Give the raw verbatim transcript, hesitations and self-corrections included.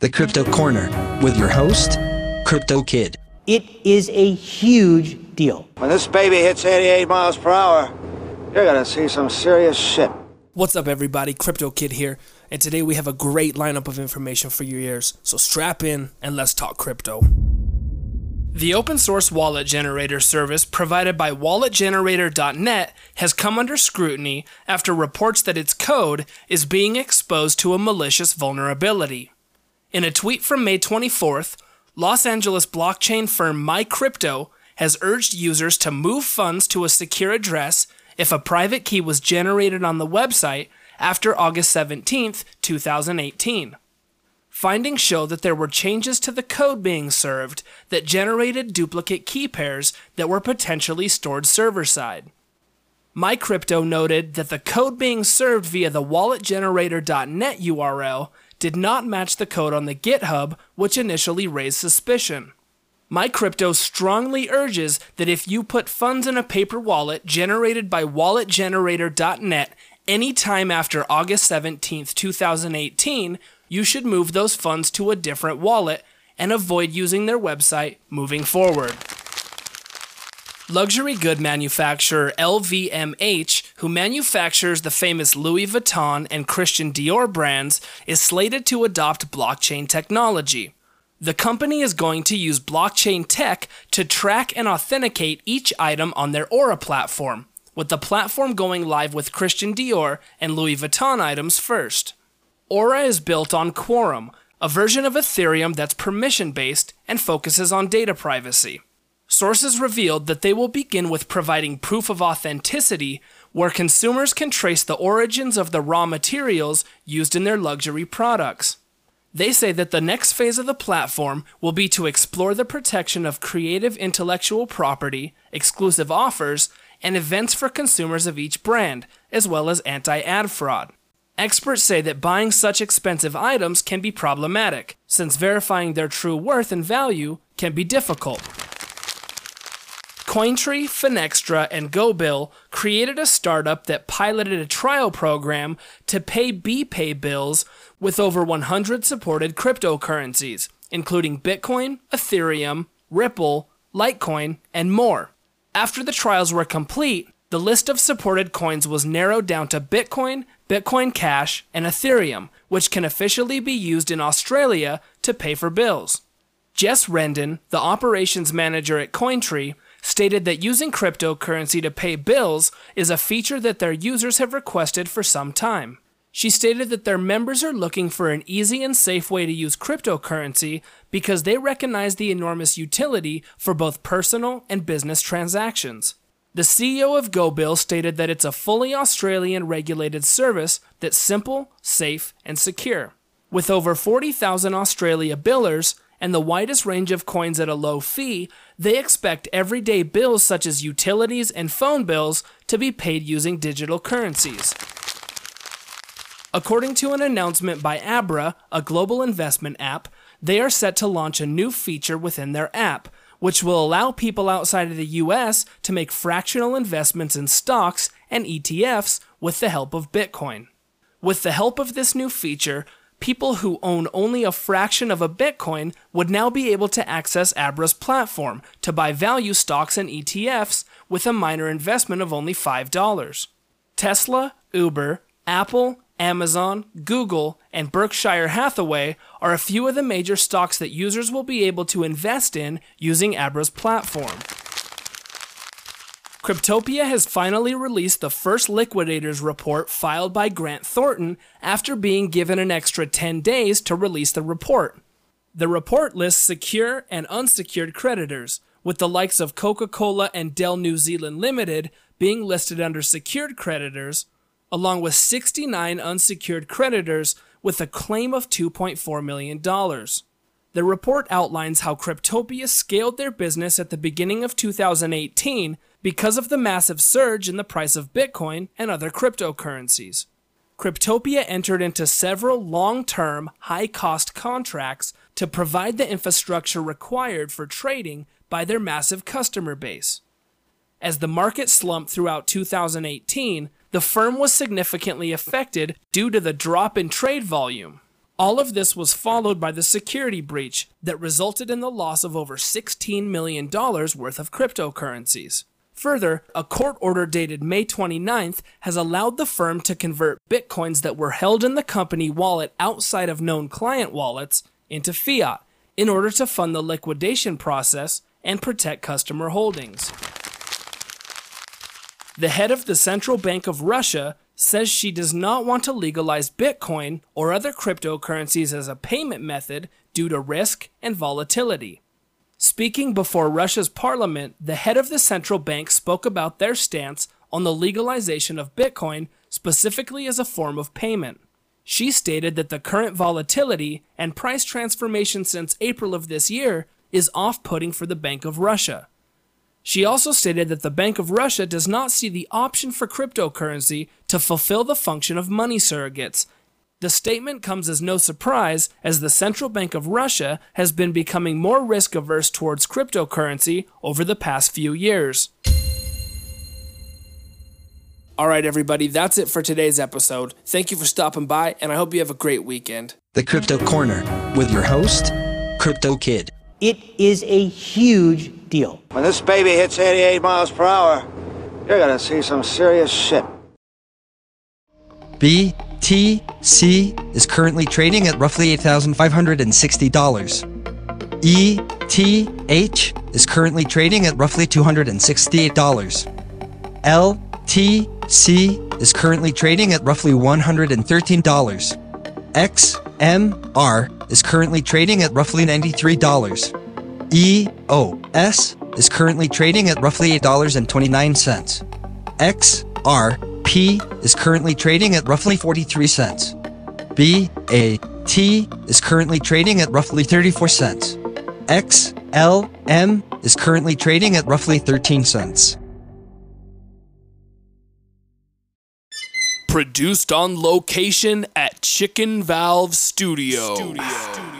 The Crypto Corner with your host, Crypto Kid. It is a huge deal. When this baby hits eighty-eight miles per hour, you're going to see some serious shit. What's up, everybody? Crypto Kid here. And today we have a great lineup of information for your ears. So strap in and let's talk crypto. The open source wallet generator service provided by wallet generator dot net has come under scrutiny after reports that its code is being exposed to a malicious vulnerability. In a tweet from May twenty-fourth, Los Angeles blockchain firm MyCrypto has urged users to move funds to a secure address if a private key was generated on the website after August seventeenth, two thousand eighteen. Findings show that there were changes to the code being served that generated duplicate key pairs that were potentially stored server-side. MyCrypto noted that the code being served via the wallet generator dot net U R L did not match the code on the GitHub, which initially raised suspicion. MyCrypto strongly urges that if you put funds in a paper wallet generated by wallet generator dot net any time after August seventeenth, two thousand eighteen, you should move those funds to a different wallet and avoid using their website moving forward. Luxury good manufacturer L V M H, who manufactures the famous Louis Vuitton and Christian Dior brands, is slated to adopt blockchain technology. The company is going to use blockchain tech to track and authenticate each item on their Aura platform, with the platform going live with Christian Dior and Louis Vuitton items first. Aura is built on Quorum, a version of Ethereum that's permission-based and focuses on data privacy. Sources revealed that they will begin with providing proof of authenticity, where consumers can trace the origins of the raw materials used in their luxury products. They say that the next phase of the platform will be to explore the protection of creative intellectual property, exclusive offers, and events for consumers of each brand, as well as anti-ad fraud. Experts say that buying such expensive items can be problematic, since verifying their true worth and value can be difficult. Cointree, Finextra, and GoBill created a startup that piloted a trial program to pay B P A Y bills with over one hundred supported cryptocurrencies, including Bitcoin, Ethereum, Ripple, Litecoin, and more. After the trials were complete, the list of supported coins was narrowed down to Bitcoin, Bitcoin Cash, and Ethereum, which can officially be used in Australia to pay for bills. Jess Rendon, the operations manager at Cointree, stated that using cryptocurrency to pay bills is a feature that their users have requested for some time. She stated that their members are looking for an easy and safe way to use cryptocurrency because they recognize the enormous utility for both personal and business transactions. The C E O of GoBill stated that it's a fully Australian regulated service that's simple, safe, and secure. With over forty thousand Australia billers, and the widest range of coins at a low fee, they expect everyday bills such as utilities and phone bills to be paid using digital currencies. According to an announcement by Abra, a global investment app, they are set to launch a new feature within their app, which will allow people outside of the U S to make fractional investments in stocks and E T Fs with the help of Bitcoin. With the help of this new feature, people who own only a fraction of a Bitcoin would now be able to access Abra's platform to buy value stocks and E T Fs with a minor investment of only five dollars. Tesla, Uber, Apple, Amazon, Google, and Berkshire Hathaway are a few of the major stocks that users will be able to invest in using Abra's platform. Cryptopia has finally released the first liquidators report filed by Grant Thornton after being given an extra ten days to release the report. The report lists secure and unsecured creditors, with the likes of Coca-Cola and Dell New Zealand Limited being listed under secured creditors, along with sixty-nine unsecured creditors with a claim of two point four million dollars. The report outlines how Cryptopia scaled their business at the beginning of two thousand eighteen because of the massive surge in the price of Bitcoin and other cryptocurrencies. Cryptopia entered into several long-term, high-cost contracts to provide the infrastructure required for trading by their massive customer base. As the market slumped throughout two thousand eighteen, the firm was significantly affected due to the drop in trade volume. All of this was followed by the security breach that resulted in the loss of over sixteen million dollars worth of cryptocurrencies. Further, a court order dated May twenty-ninth has allowed the firm to convert bitcoins that were held in the company wallet outside of known client wallets into fiat in order to fund the liquidation process and protect customer holdings. The head of the Central Bank of Russia says she does not want to legalize Bitcoin or other cryptocurrencies as a payment method due to risk and volatility. Speaking before Russia's parliament, the head of the central bank spoke about their stance on the legalization of Bitcoin specifically as a form of payment. She stated that the current volatility and price transformation since April of this year is off-putting for the Bank of Russia. She also stated that the Bank of Russia does not see the option for cryptocurrency to fulfill the function of money surrogates. The statement comes as no surprise, as the Central Bank of Russia has been becoming more risk-averse towards cryptocurrency over the past few years. Alright everybody, that's it for today's episode. Thank you for stopping by, and I hope you have a great weekend. The Crypto Corner, with your host, Crypto Kid. It is a huge deal. When this baby hits eighty-eight miles per hour, you're gonna see some serious shit. B. T C is currently trading at roughly eight thousand five hundred sixty dollars. E T H is currently trading at roughly two hundred sixty-eight dollars. L T C is currently trading at roughly one hundred thirteen dollars. X M R is currently trading at roughly ninety-three dollars. E O S is currently trading at roughly eight dollars and twenty-nine cents. X R P P is currently trading at roughly forty-three cents. B A T is currently trading at roughly thirty-four cents. X L M is currently trading at roughly thirteen cents. Produced on location at Chicken Valve Studio. Studio.